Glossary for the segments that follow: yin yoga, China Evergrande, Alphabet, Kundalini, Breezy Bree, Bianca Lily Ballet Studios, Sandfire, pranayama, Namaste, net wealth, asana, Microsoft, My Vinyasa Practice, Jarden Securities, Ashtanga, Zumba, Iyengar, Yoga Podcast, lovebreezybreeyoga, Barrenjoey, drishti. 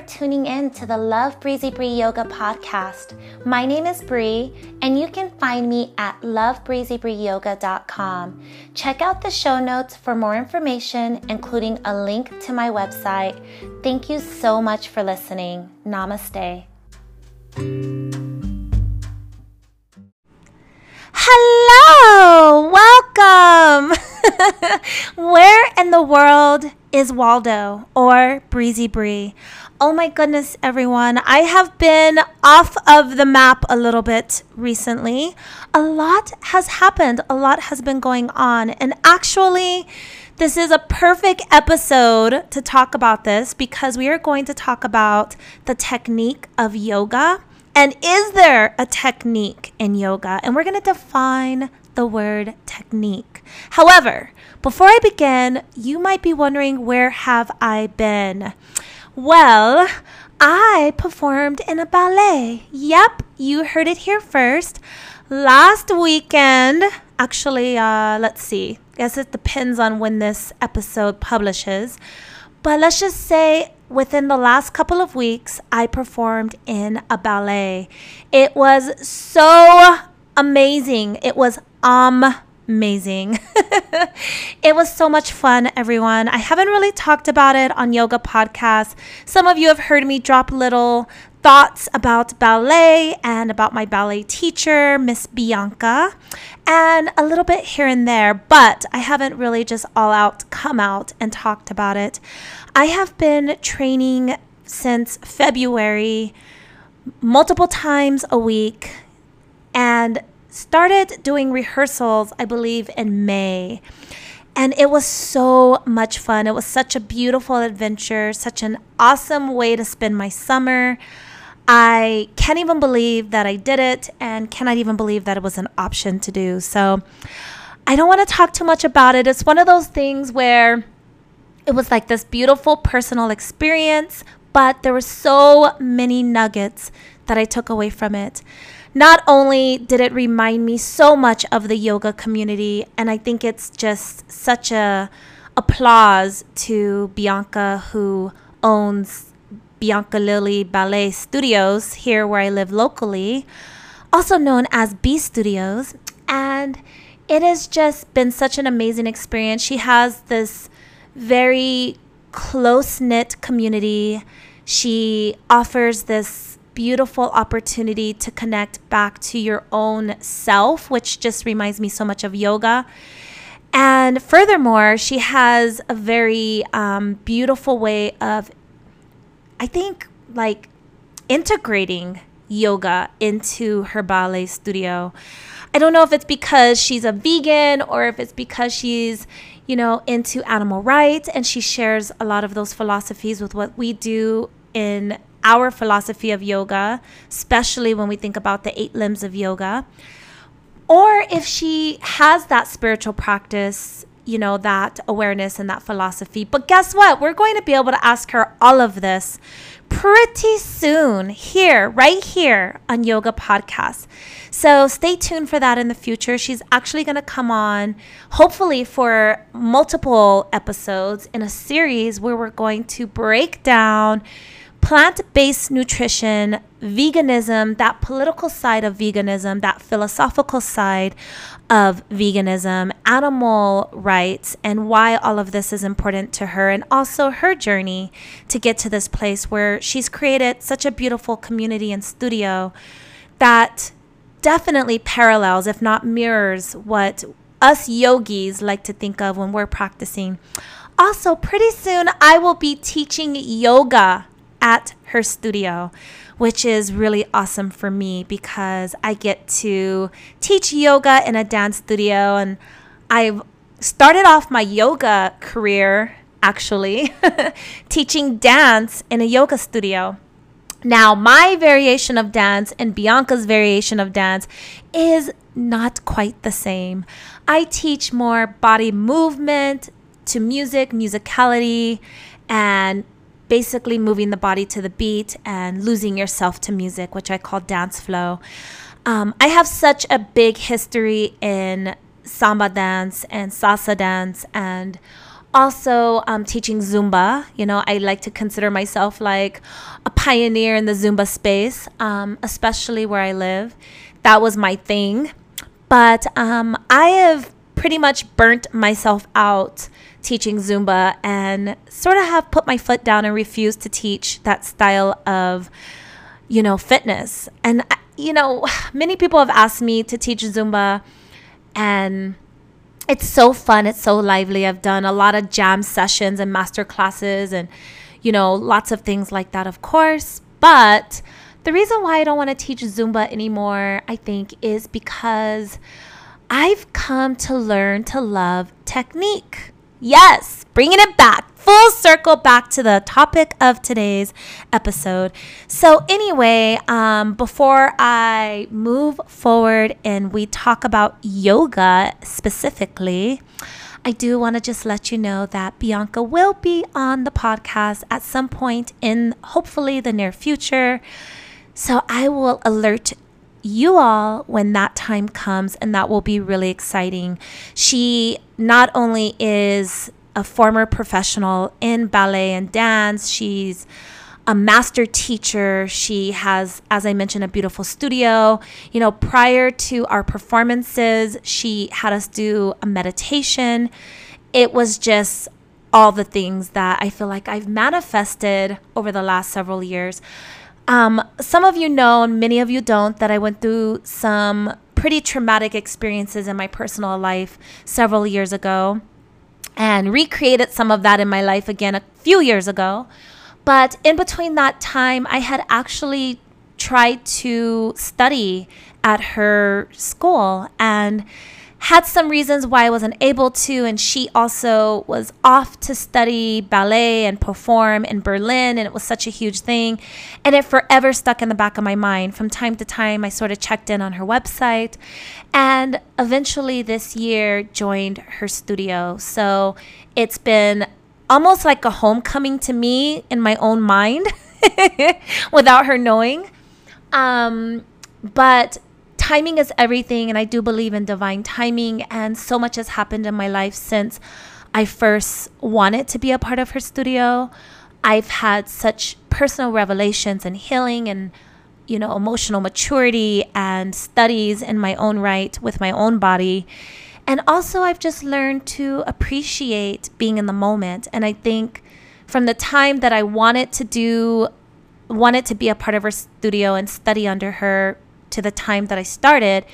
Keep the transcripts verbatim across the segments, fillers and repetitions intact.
for tuning in to the Love Breezy Bree Yoga podcast. My name is Bree, and you can find me at love breezy bree yoga dot com. Check out the show notes for more information, including a link to my website. Thank you so much for listening. Namaste. Hello! Welcome! Where in the world is Waldo or Breezy Bree? Oh my goodness, everyone. I have been off of the map a little bit recently. A lot has happened. A lot has been going on. And actually, this is a perfect episode to talk about this because we are going to talk about the technique of yoga. And is there a technique in yoga? And we're going to define the word technique. However, before I begin, you might be wondering, where have I been? Well, I performed in a ballet. Yep, you heard it here first. Last weekend, actually, uh, let's see. I guess it depends on when this episode publishes. But let's just say within the last couple of weeks, I performed in a ballet. It was so amazing. It was amazing. It was so much fun, everyone. I haven't really talked about it on yoga podcasts. Some of you have heard me drop little thoughts about ballet and about my ballet teacher, Miss Bianca, and a little bit here and there, but I haven't really just all out come out and talked about it. I have been training since February, multiple times a week, and started doing rehearsals, I believe, in May. And it was so much fun. It was such a beautiful adventure, such an awesome way to spend my summer. I can't even believe that I did it and cannot even believe that it was an option to do. So I don't want to talk too much about it. It's one of those things where it was like this beautiful personal experience, but there were so many nuggets that I took away from it. Not only did it remind me so much of the yoga community, and I think it's just such a applause to Bianca, who owns Bianca Lily Ballet Studios here where I live locally, also known as B Studios. And it has just been such an amazing experience. She has this very close-knit community. She offers this beautiful opportunity to connect back to your own self, which just reminds me so much of yoga. And furthermore, she has a very um, beautiful way of, I think, like integrating yoga into her ballet studio. I don't know if it's because she's a vegan or if it's because she's, you know, into animal rights, and she shares a lot of those philosophies with what we do in our philosophy of yoga, especially when we think about the eight limbs of yoga, or if she has that spiritual practice, you know, that awareness and that philosophy. But guess what? We're going to be able to ask her all of this pretty soon here, right here on Yoga Podcast. So stay tuned for that in the future. She's actually going to come on, hopefully for multiple episodes in a series where we're going to break down plant-based nutrition, veganism, that political side of veganism, that philosophical side of veganism, animal rights, and why all of this is important to her, and also her journey to get to this place where she's created such a beautiful community and studio that definitely parallels, if not mirrors, what us yogis like to think of when we're practicing. Also, pretty soon I will be teaching yoga at her studio, which is really awesome for me because I get to teach yoga in a dance studio. And I've started off my yoga career actually teaching dance in a yoga studio. Now, my variation of dance and Bianca's variation of dance is not quite the same. I teach more body movement to music, musicality, and basically moving the body to the beat and losing yourself to music, which I call dance flow. Um, I have such a big history in samba dance and salsa dance and Also, um, teaching Zumba. You know, I like to consider myself like a pioneer in the Zumba space, um, especially where I live. That was my thing. But um, I have pretty much burnt myself out teaching Zumba and sort of have put my foot down and refused to teach that style of, you know, fitness. And, you know, many people have asked me to teach Zumba, and it's so fun. It's so lively. I've done a lot of jam sessions and master classes and, you know, lots of things like that, of course. But the reason why I don't want to teach Zumba anymore, I think, is because I've come to learn to love technique. Yes, bringing it back, full circle back to the topic of today's episode. So anyway, um, before I move forward and we talk about yoga specifically, I do want to just let you know that Bianca will be on the podcast at some point in hopefully the near future. So I will alert you all when that time comes, and that will be really exciting. She not only is a former professional in ballet and dance, she's a master teacher. She has, as I mentioned, a beautiful studio. You know, prior to our performances, she had us do a meditation. It was just all the things that I feel like I've manifested over the last several years. Um, some of you know, and many of you don't, that I went through some pretty traumatic experiences in my personal life several years ago and recreated some of that in my life again a few years ago. But in between that time, I had actually tried to study at her school and had some reasons why I wasn't able to, and she also was off to study ballet and perform in Berlin, and it was such a huge thing, and it forever stuck in the back of my mind. From time to time, I sort of checked in on her website, and eventually this year joined her studio. So it's been almost like a homecoming to me in my own mind without her knowing. Um, but timing is everything, and I do believe in divine timing, and so much has happened in my life since I first wanted to be a part of her studio. I've had such personal revelations and healing and, you know, emotional maturity and studies in my own right with my own body. And also I've just learned to appreciate being in the moment. And I think from the time that I wanted to do, wanted to be a part of her studio and study under her, to the time that I started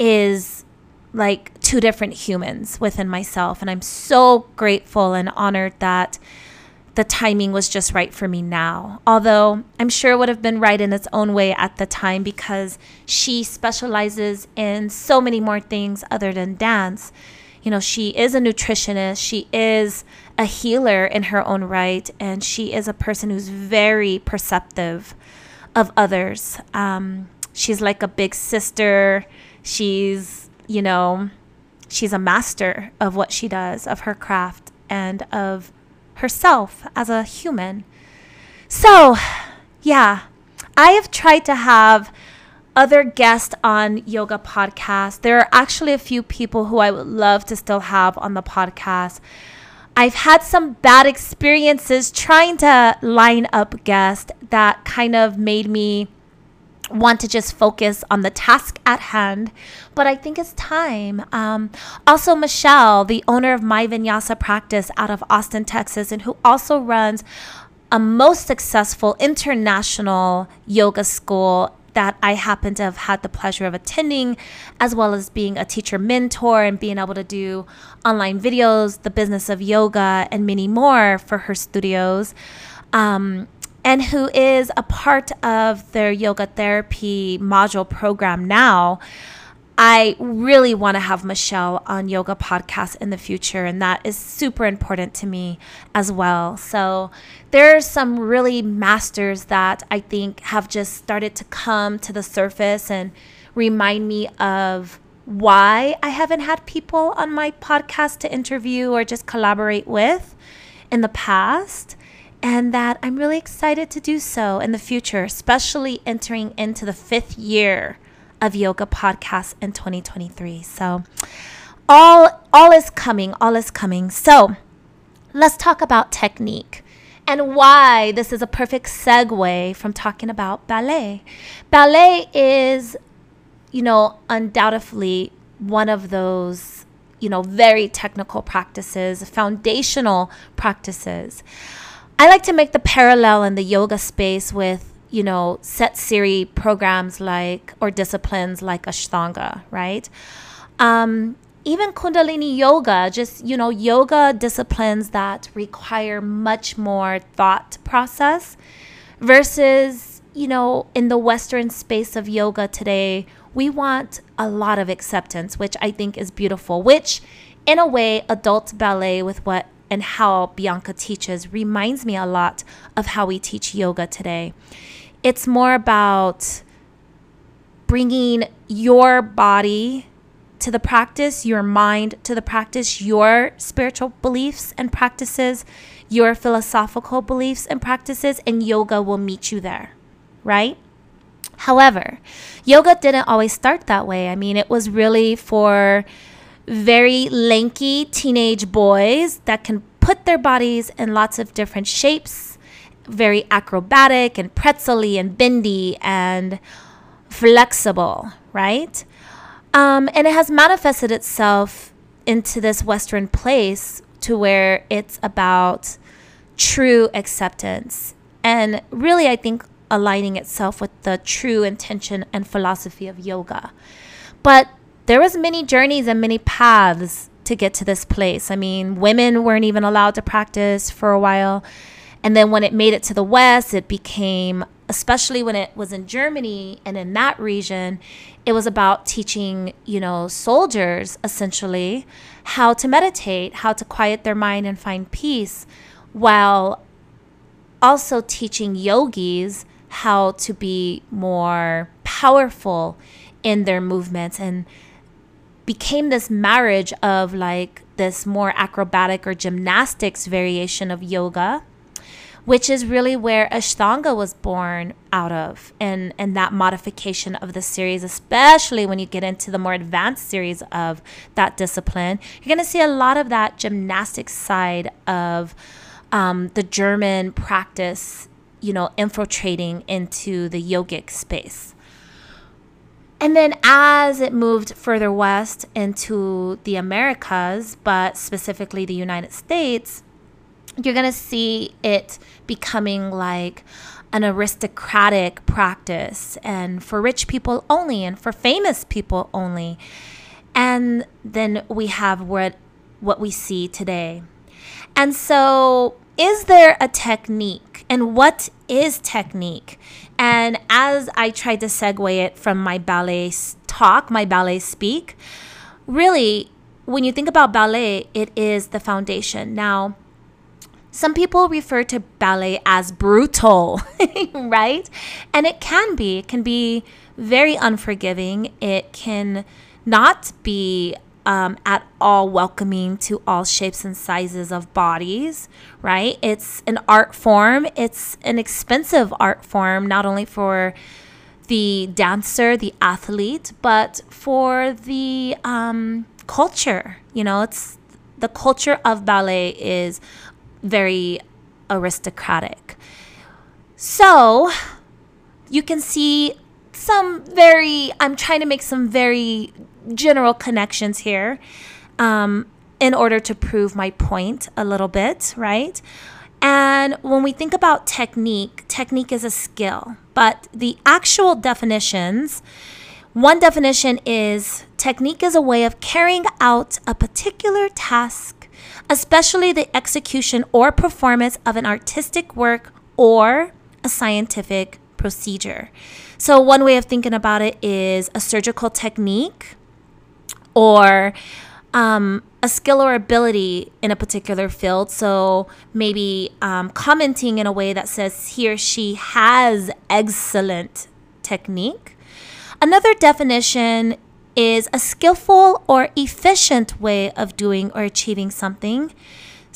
is like two different humans within myself. And I'm so grateful and honored that the timing was just right for me now. Although I'm sure it would have been right in its own way at the time, because she specializes in so many more things other than dance. You know, she is a nutritionist, she is a healer in her own right, and she is a person who's very perceptive of others. Um, She's like a big sister. She's, you know, she's a master of what she does, of her craft, and of herself as a human. So, yeah, I have tried to have other guests on yoga podcasts. There are actually a few people who I would love to still have on the podcast. I've had some bad experiences trying to line up guests that kind of made me want to just focus on the task at hand, but I think it's time. Um, also, Michelle, the owner of My Vinyasa Practice out of Austin, Texas, and who also runs a most successful international yoga school that I happen to have had the pleasure of attending, as well as being a teacher mentor and being able to do online videos, the business of yoga, and many more for her studios. Um, and who is a part of their yoga therapy module program now. I really want to have Michelle on yoga podcasts in the future, and that is super important to me as well. So there are some really masters that I think have just started to come to the surface and remind me of why I haven't had people on my podcast to interview or just collaborate with in the past. And that I'm really excited to do so in the future, especially entering into the fifth year of yoga podcasts in twenty twenty-three. So all all is coming, all is coming. So let's talk about technique and why this is a perfect segue from talking about ballet. Ballet is, you know, undoubtedly one of those, you know, very technical practices, foundational practices. I like to make the parallel in the yoga space with, you know, set-theory programs like, or disciplines like Ashtanga, right? Um, even Kundalini yoga, just, you know, yoga disciplines that require much more thought process versus, you know, in the Western space of yoga today, we want a lot of acceptance, which I think is beautiful, which in a way, adult ballet with what and how Bianca teaches reminds me a lot of how we teach yoga today. It's more about bringing your body to the practice, your mind to the practice, your spiritual beliefs and practices, your philosophical beliefs and practices, and yoga will meet you there, right? However, yoga didn't always start that way. I mean, it was really for very lanky teenage boys that can put their bodies in lots of different shapes, very acrobatic and pretzel-y and bendy and flexible, right? Um, and it has manifested itself into this Western place to where it's about true acceptance and really, I think, aligning itself with the true intention and philosophy of yoga. But there was many journeys and many paths to get to this place. I mean, women weren't even allowed to practice for a while. And then when it made it to the West, it became, especially when it was in Germany and in that region, it was about teaching, you know, soldiers essentially how to meditate, how to quiet their mind and find peace, while also teaching yogis how to be more powerful in their movements, and became this marriage of like this more acrobatic or gymnastics variation of yoga, which is really where Ashtanga was born out of, and, and that modification of the series, especially when you get into the more advanced series of that discipline. You're gonna see a lot of that gymnastics side of um, the German practice, you know, infiltrating into the yogic space. And then as it moved further west into the Americas, but specifically the United States, you're going to see it becoming like an aristocratic practice, and for rich people only, and for famous people only. And then we have what, what we see today. And so is there a technique? And what is technique? And as I tried to segue it from my ballet talk, my ballet speak, really, when you think about ballet, it is the foundation. Now, some people refer to ballet as brutal, right? And it can be. It can be very unforgiving. It can not be Um, at all welcoming to all shapes and sizes of bodies, right? It's an art form. It's an expensive art form, not only for the dancer, the athlete, but for the um, culture. You know, it's the culture of ballet is very aristocratic. So you can see some very, I'm trying to make some very general connections here um, in order to prove my point a little bit, right? And when we think about technique, technique is a skill, but the actual definitions, one definition is technique is a way of carrying out a particular task, especially the execution or performance of an artistic work or a scientific procedure. So one way of thinking about it is a surgical technique, or um, a skill or ability in a particular field. So maybe um, commenting in a way that says he or she has excellent technique. Another definition is a skillful or efficient way of doing or achieving something.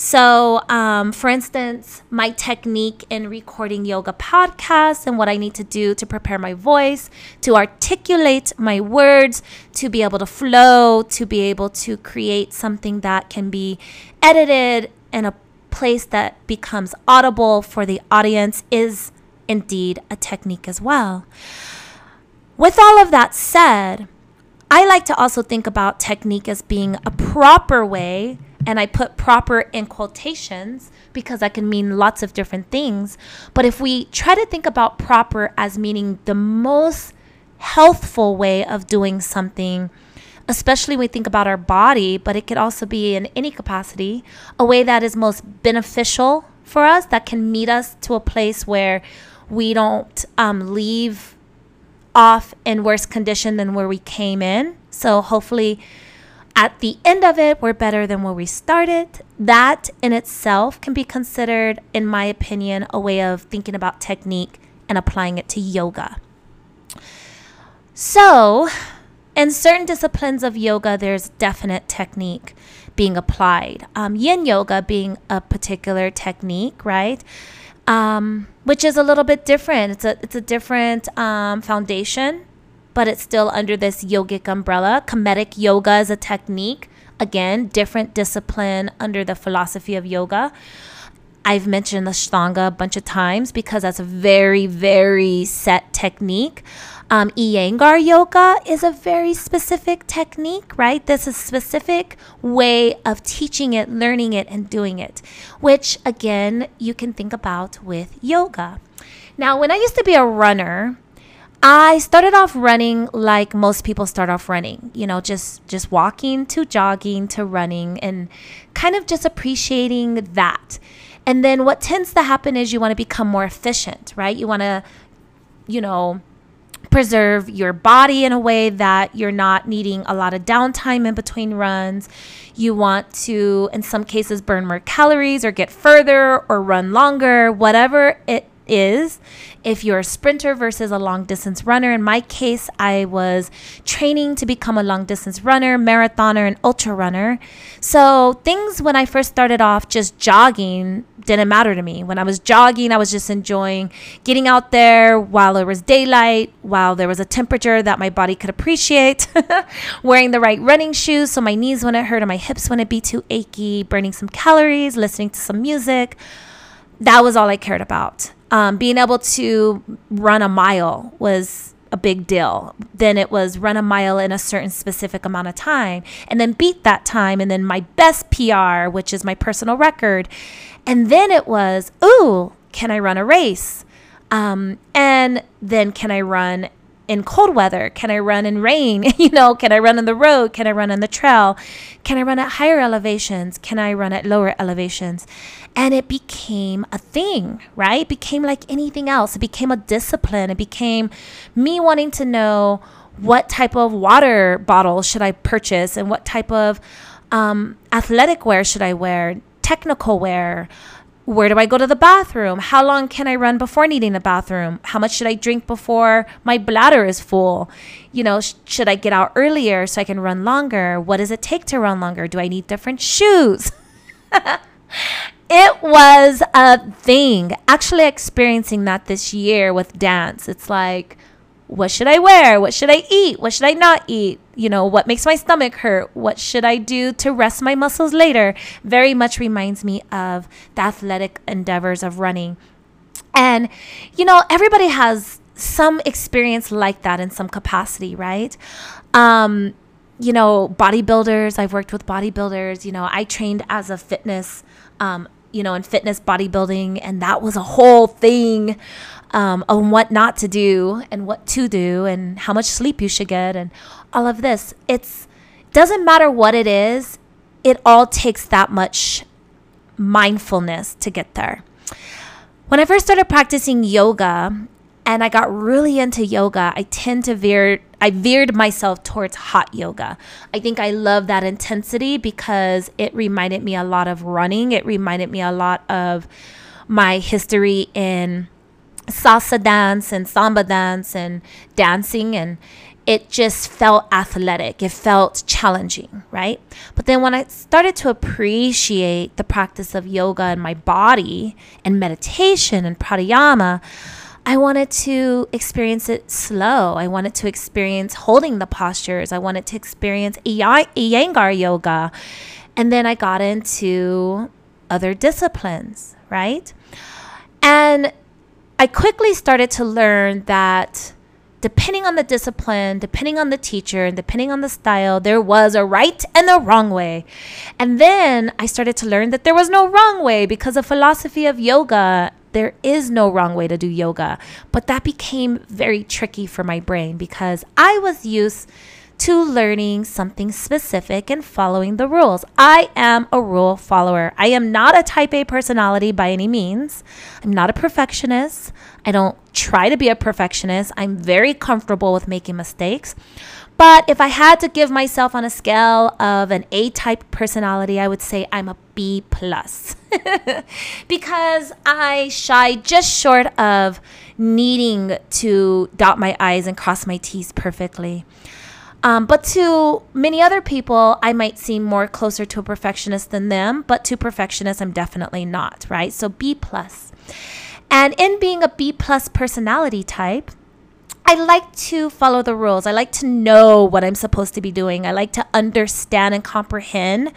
So um, for instance, my technique in recording yoga podcasts and what I need to do to prepare my voice, to articulate my words, to be able to flow, to be able to create something that can be edited in a place that becomes audible for the audience is indeed a technique as well. With all of that said, I like to also think about technique as being a proper way, and I put proper in quotations because that can mean lots of different things. But if we try to think about proper as meaning the most healthful way of doing something, especially when we think about our body, but it could also be in any capacity, a way that is most beneficial for us, that can meet us to a place where we don't um, leave off in worse condition than where we came in. So hopefully at the end of it, we're better than where we started. That in itself can be considered, in my opinion, a way of thinking about technique and applying it to yoga. So in certain disciplines of yoga, there's definite technique being applied. Um, yin yoga being a particular technique, right? Um, which is a little bit different. It's a, it's a different um, foundation, but it's still under this yogic umbrella. Comedic yoga is a technique. Again, different discipline under the philosophy of yoga. I've mentioned the Ashtanga a bunch of times because that's a very, very set technique. Um, Iyengar yoga is a very specific technique, right? This is a specific way of teaching it, learning it, and doing it, which again, you can think about with yoga. Now, when I used to be a runner, I started off running like most people start off running, you know, just, just walking to jogging to running and kind of just appreciating that. And then what tends to happen is you want to become more efficient, right? You want to, you know, preserve your body in a way that you're not needing a lot of downtime in between runs. You want to, in some cases, burn more calories or get further or run longer, whatever it is. If you're a sprinter versus a long distance runner, in my case, I was training to become a long distance runner, marathoner, and ultra runner. So things when I first started off just jogging didn't matter to me. When I was jogging, I was just enjoying getting out there while there was daylight, while there was a temperature that my body could appreciate, wearing the right running shoes so my knees wouldn't hurt or my hips wouldn't be too achy, burning some calories, listening to some music. That was all I cared about. Um, being able to run a mile was a big deal. Then it was run a mile in a certain specific amount of time and then beat that time and then my best P R, which is my personal record. And then it was, ooh, can I run a race? Um, and then can I run in cold weather? Can I run in rain? You know, can I run on the road? Can I run on the trail? Can I run at higher elevations? Can I run at lower elevations? And it became a thing, right? It became like anything else. It became a discipline. It became me wanting to know what type of water bottle should I purchase and what type of um, athletic wear should I wear, technical wear. Where do I go to the bathroom? How long can I run before needing a bathroom? How much should I drink before my bladder is full? You know, sh- should I get out earlier so I can run longer? What does it take to run longer? Do I need different shoes? It was a thing. Actually experiencing that this year with dance. It's like, what should I wear? What should I eat? What should I not eat? You know, what makes my stomach hurt? What should I do to rest my muscles later? Very much reminds me of the athletic endeavors of running. And, you know, everybody has some experience like that in some capacity, right? Um, you know, bodybuilders, I've worked with bodybuilders. You know, I trained as a fitness, um, you know, in fitness bodybuilding, and that was a whole thing. Um, on what not to do and what to do and how much sleep you should get and all of this. It's doesn't matter what it is. It all takes that much mindfulness to get there. When I first started practicing yoga and I got really into yoga, I tend to veer, I veered myself towards hot yoga. I think I love that intensity because it reminded me a lot of running. It reminded me a lot of my history in salsa dance and samba dance and dancing, and it just felt athletic. It felt challenging, right? But then when I started to appreciate the practice of yoga and my body and meditation and pranayama, I wanted to experience it slow. I wanted to experience holding the postures. I wanted to experience Iyengar yoga. And then I got into other disciplines, right? And I quickly started to learn that depending on the discipline, depending on the teacher, and depending on the style, there was a right and a wrong way. And then I started to learn that there was no wrong way because the philosophy of yoga, there is no wrong way to do yoga. But that became very tricky for my brain because I was used to learning something specific and following the rules. I am a rule follower. I am not a type A personality by any means. I'm not a perfectionist. I don't try to be a perfectionist. I'm very comfortable with making mistakes. But if I had to give myself on a scale of an A type personality, I would say I'm a B plus because I shy just short of needing to dot my I's and cross my T's perfectly. Um, but to many other people, I might seem more closer to a perfectionist than them, but to perfectionists, I'm definitely not, right? So B plus. And in being a B plus personality type, I like to follow the rules. I like to know what I'm supposed to be doing. I like to understand and comprehend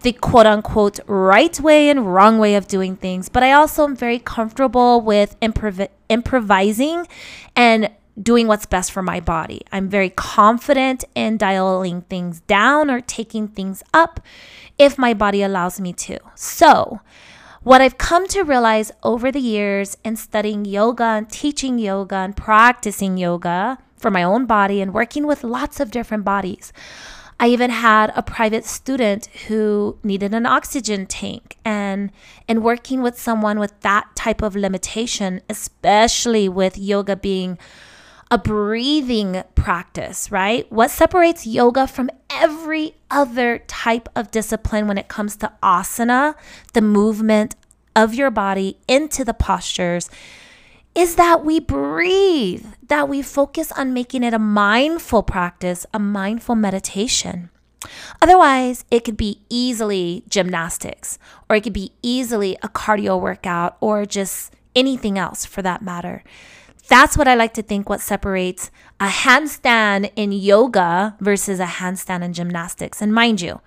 the quote unquote right way and wrong way of doing things. But I also am very comfortable with improv- improvising and doing what's best for my body. I'm very confident in dialing things down or taking things up if my body allows me to. So what I've come to realize over the years in studying yoga and teaching yoga and practicing yoga for my own body and working with lots of different bodies. I even had a private student who needed an oxygen tank, and in working with someone with that type of limitation, especially with yoga being a breathing practice, right? What separates yoga from every other type of discipline when it comes to asana, the movement of your body into the postures, is that we breathe, that we focus on making it a mindful practice, a mindful meditation. Otherwise, it could be easily gymnastics, or it could be easily a cardio workout, or just anything else for that matter. That's what I like to think what separates a handstand in yoga versus a handstand in gymnastics. And mind you,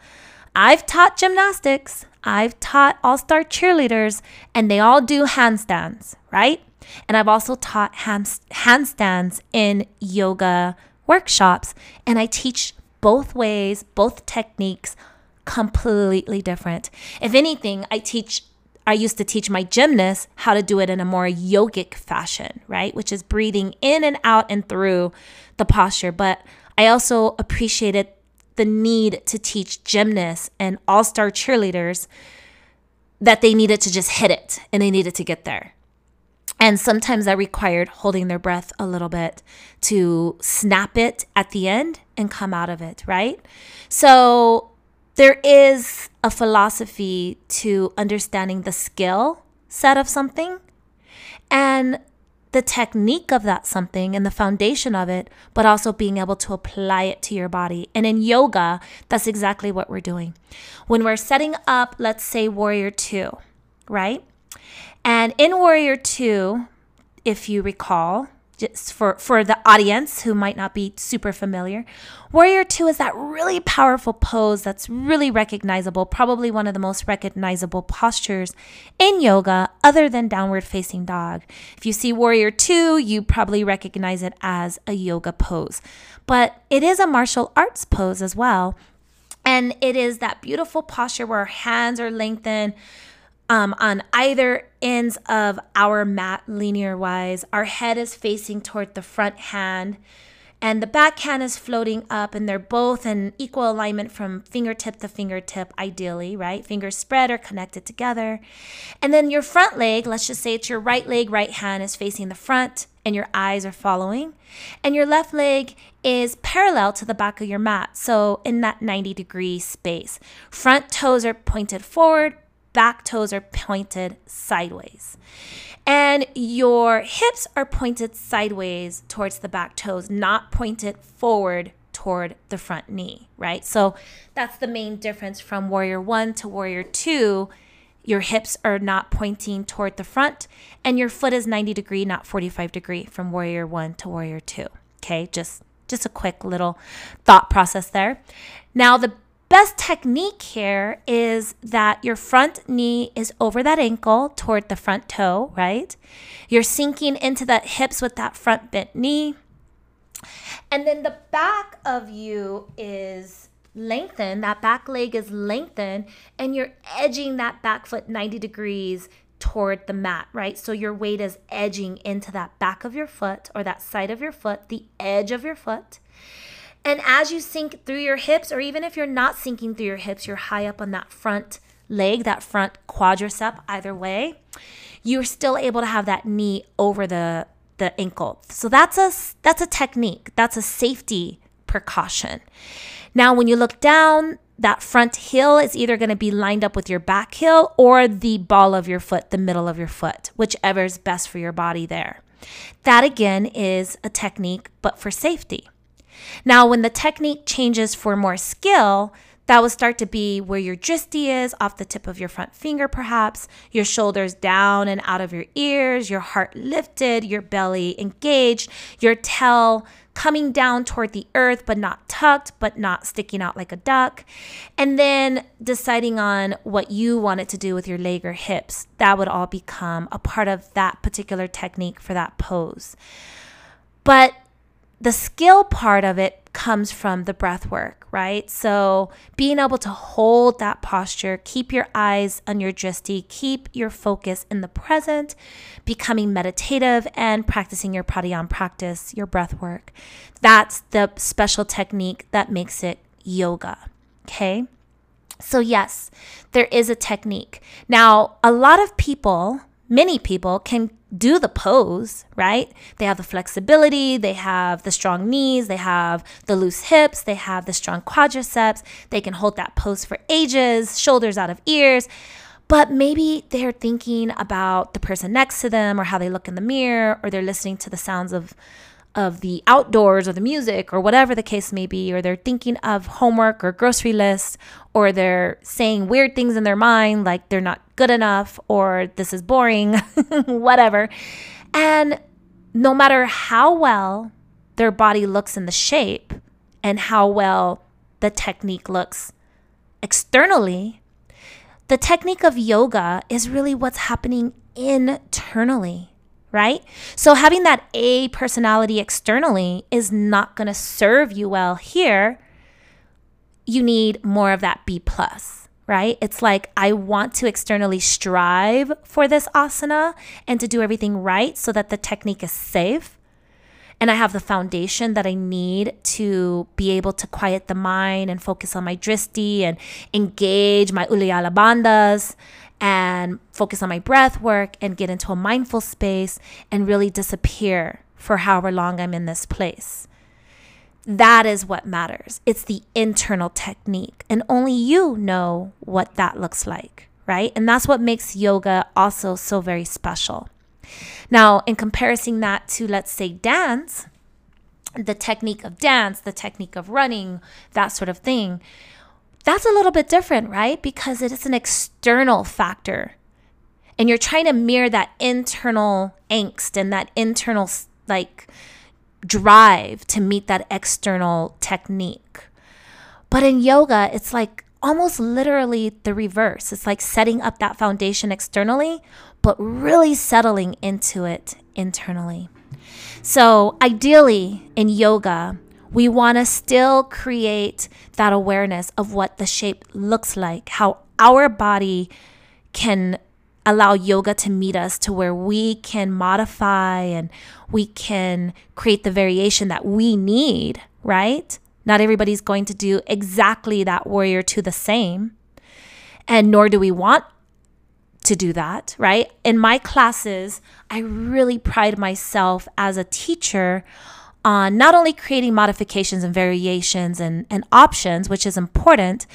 I've taught gymnastics, I've taught all-star cheerleaders, and they all do handstands, right? And I've also taught hand, handstands in yoga workshops, and I teach both ways, both techniques, completely different. If anything, I teach I used to teach my gymnasts how to do it in a more yogic fashion, right? Which is breathing in and out and through the posture. But I also appreciated the need to teach gymnasts and all-star cheerleaders that they needed to just hit it and they needed to get there. And sometimes that required holding their breath a little bit to snap it at the end and come out of it, right? So there is a philosophy to understanding the skill set of something and the technique of that something and the foundation of it, but also being able to apply it to your body. And in yoga, that's exactly what we're doing. When we're setting up, let's say Warrior Two, right? And in Warrior Two, if you recall, just for, for the audience who might not be super familiar, Warrior Two is that really powerful pose that's really recognizable, probably one of the most recognizable postures in yoga other than downward facing dog. If you see Warrior Two, you probably recognize it as a yoga pose, but it is a martial arts pose as well. And it is that beautiful posture where our hands are lengthened Um, on either ends of our mat linear-wise. Our head is facing toward the front hand, and the back hand is floating up, and they're both in equal alignment from fingertip to fingertip, ideally, right? Fingers spread or connected together. And then your front leg, let's just say it's your right leg, right hand is facing the front, and your eyes are following. And your left leg is parallel to the back of your mat, so in that ninety-degree space. Front toes are pointed forward, back toes are pointed sideways. And your hips are pointed sideways towards the back toes, not pointed forward toward the front knee, right? So that's the main difference from Warrior One to Warrior Two. Your hips are not pointing toward the front, and your foot is ninety degree, not forty-five degree from Warrior One to Warrior Two. Okay, just, just a quick little thought process there. Now the Best technique here is that your front knee is over that ankle toward the front toe, right? You're sinking into the hips with that front bent knee. And then the back of you is lengthened, that back leg is lengthened, and you're edging that back foot ninety degrees toward the mat, right? So your weight is edging into that back of your foot or that side of your foot, the edge of your foot. And as you sink through your hips, or even if you're not sinking through your hips, you're high up on that front leg, that front quadricep, either way, you're still able to have that knee over the, the ankle. So that's a, that's a technique. That's a safety precaution. Now, when you look down, that front heel is either going to be lined up with your back heel or the ball of your foot, the middle of your foot, whichever is best for your body there. That again is a technique, but for safety. Now, when the technique changes for more skill, that will start to be where your drishti is, off the tip of your front finger perhaps, your shoulders down and out of your ears, your heart lifted, your belly engaged, your tail coming down toward the earth but not tucked, but not sticking out like a duck, and then deciding on what you want it to do with your leg or hips. That would all become a part of that particular technique for that pose. But the skill part of it comes from the breath work, right? So being able to hold that posture, keep your eyes on your drishti, keep your focus in the present, becoming meditative and practicing your pranayama practice, your breath work. That's the special technique that makes it yoga, okay? So yes, there is a technique. Now, a lot of people, many people can do the pose, right? They have the flexibility, they have the strong knees, they have the loose hips, they have the strong quadriceps, they can hold that pose for ages, shoulders out of ears, but maybe they're thinking about the person next to them or how they look in the mirror, or they're listening to the sounds of of the outdoors or the music or whatever the case may be, or they're thinking of homework or grocery lists, or they're saying weird things in their mind like they're not good enough or this is boring, whatever. And no matter how well their body looks in the shape and how well the technique looks externally, the technique of yoga is really what's happening internally. Right? So having that A personality externally is not going to serve you well here. You need more of that B plus, right? It's like, I want to externally strive for this asana and to do everything right so that the technique is safe. And I have the foundation that I need to be able to quiet the mind and focus on my drishti and engage my uliala bandhas and focus on my breath work and get into a mindful space and really disappear for however long I'm in this place. That is what matters. It's the internal technique, and only you know what that looks like, right? And that's what makes yoga also so very special. Now, in comparison that to, let's say, dance, the technique of dance, the technique of running, that sort of thing, that's a little bit different, right? Because it is an external factor. And you're trying to mirror that internal angst and that internal like drive to meet that external technique. But in yoga, it's like almost literally the reverse. It's like setting up that foundation externally, but really settling into it internally. So ideally in yoga, we want to still create that awareness of what the shape looks like, how our body can allow yoga to meet us to where we can modify and we can create the variation that we need, right? Not everybody's going to do exactly that warrior two the same, and nor do we want to do that, right? In my classes, I really pride myself as a teacher on not only creating modifications and variations and, and options, which is important,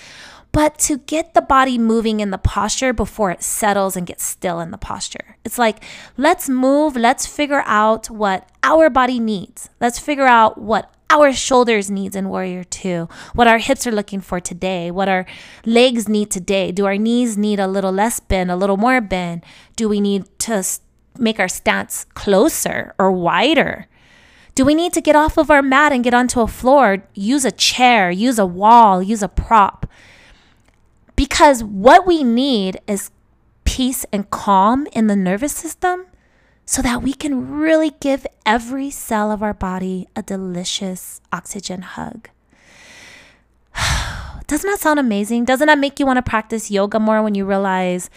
but to get the body moving in the posture before it settles and gets still in the posture. It's like, let's move, let's figure out what our body needs. Let's figure out what our shoulders needs in Warrior Two, what our hips are looking for today, what our legs need today. Do our knees need a little less bend, a little more bend? Do we need to make our stance closer or wider? Do we need to get off of our mat and get onto a floor? Use a chair, use a wall, use a prop. Because what we need is peace and calm in the nervous system so that we can really give every cell of our body a delicious oxygen hug. Doesn't that sound amazing? Doesn't that make you want to practice yoga more when you realize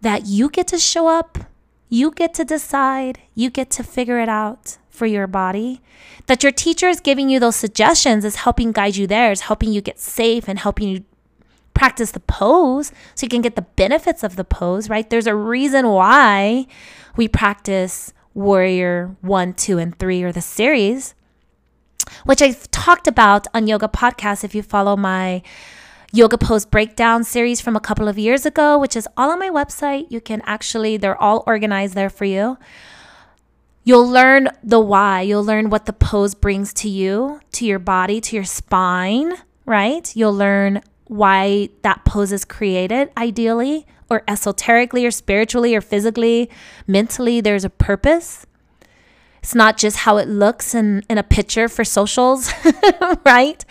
that you get to show up, you get to decide, you get to figure it out for your body? That your teacher is giving you those suggestions, is helping guide you there, is helping you get safe and helping you practice the pose so you can get the benefits of the pose, right? There's a reason why we practice Warrior One, Two, and Three, or the series, which I've talked about on Yoga Podcast if you follow my Yoga Pose Breakdown series from a couple of years ago, which is all on my website. You can actually, they're all organized there for you. You'll learn the why. You'll learn what the pose brings to you, to your body, to your spine, right? You'll learn why that pose is created, ideally, or esoterically, or spiritually, or physically, mentally. There's a purpose. It's not just how it looks in, in a picture for socials, right?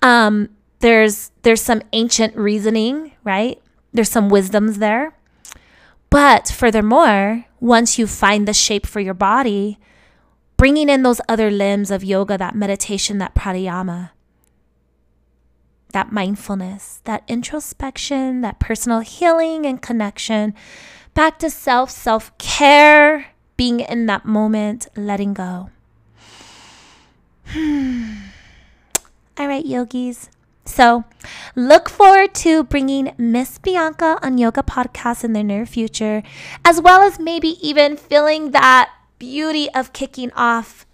Um, there's there's some ancient reasoning, right? There's some wisdoms there. But furthermore, once you find the shape for your body, bringing in those other limbs of yoga, that meditation, that pranayama, that mindfulness, that introspection, that personal healing and connection, back to self, self-care, being in that moment, letting go. All right, yogis. So look forward to bringing Miss Bianca on Yoga Podcast in the near future, as well as maybe even feeling that beauty of kicking off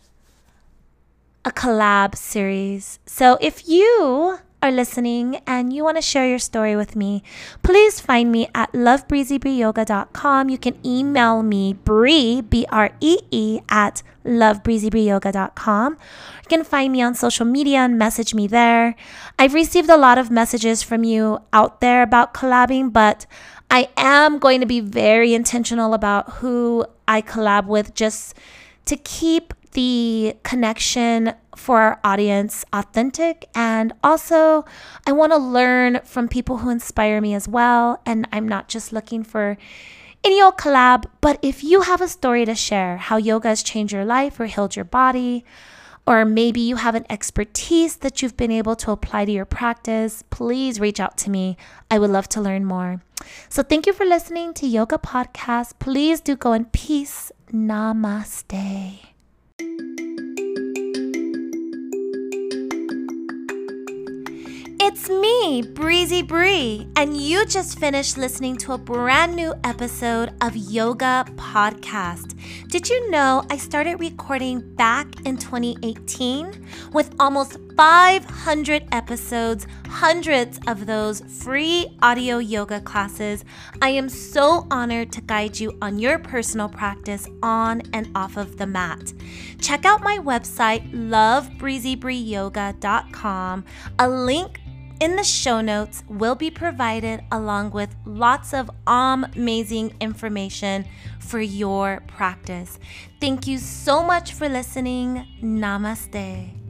a collab series. So if you are listening and you want to share your story with me, please find me at love breezy bree yoga dot com. You can email me Bree, B R E E, at love breezy bree yoga dot com. You can find me on social media and message me there. I've received a lot of messages from you out there about collabing, but I am going to be very intentional about who I collab with, just to keep the connection for our audience authentic. And also, I want to learn from people who inspire me as well. And I'm not just looking for any old collab, but if you have a story to share, how yoga has changed your life or healed your body, or maybe you have an expertise that you've been able to apply to your practice, please reach out to me. I would love to learn more. So thank you for listening to Yoga Podcast. Please do go in peace. Namaste. It's me, Breezy Bree, and you just finished listening to a brand new episode of Yoga Podcast. Did you know I started recording back in twenty eighteen with almost five hundred episodes, hundreds of those free audio yoga classes? I am so honored to guide you on your personal practice on and off of the mat. Check out my website, love breezy bree yoga dot com. A link in the show notes will be provided, along with lots of amazing information for your practice. Thank you so much for listening. Namaste.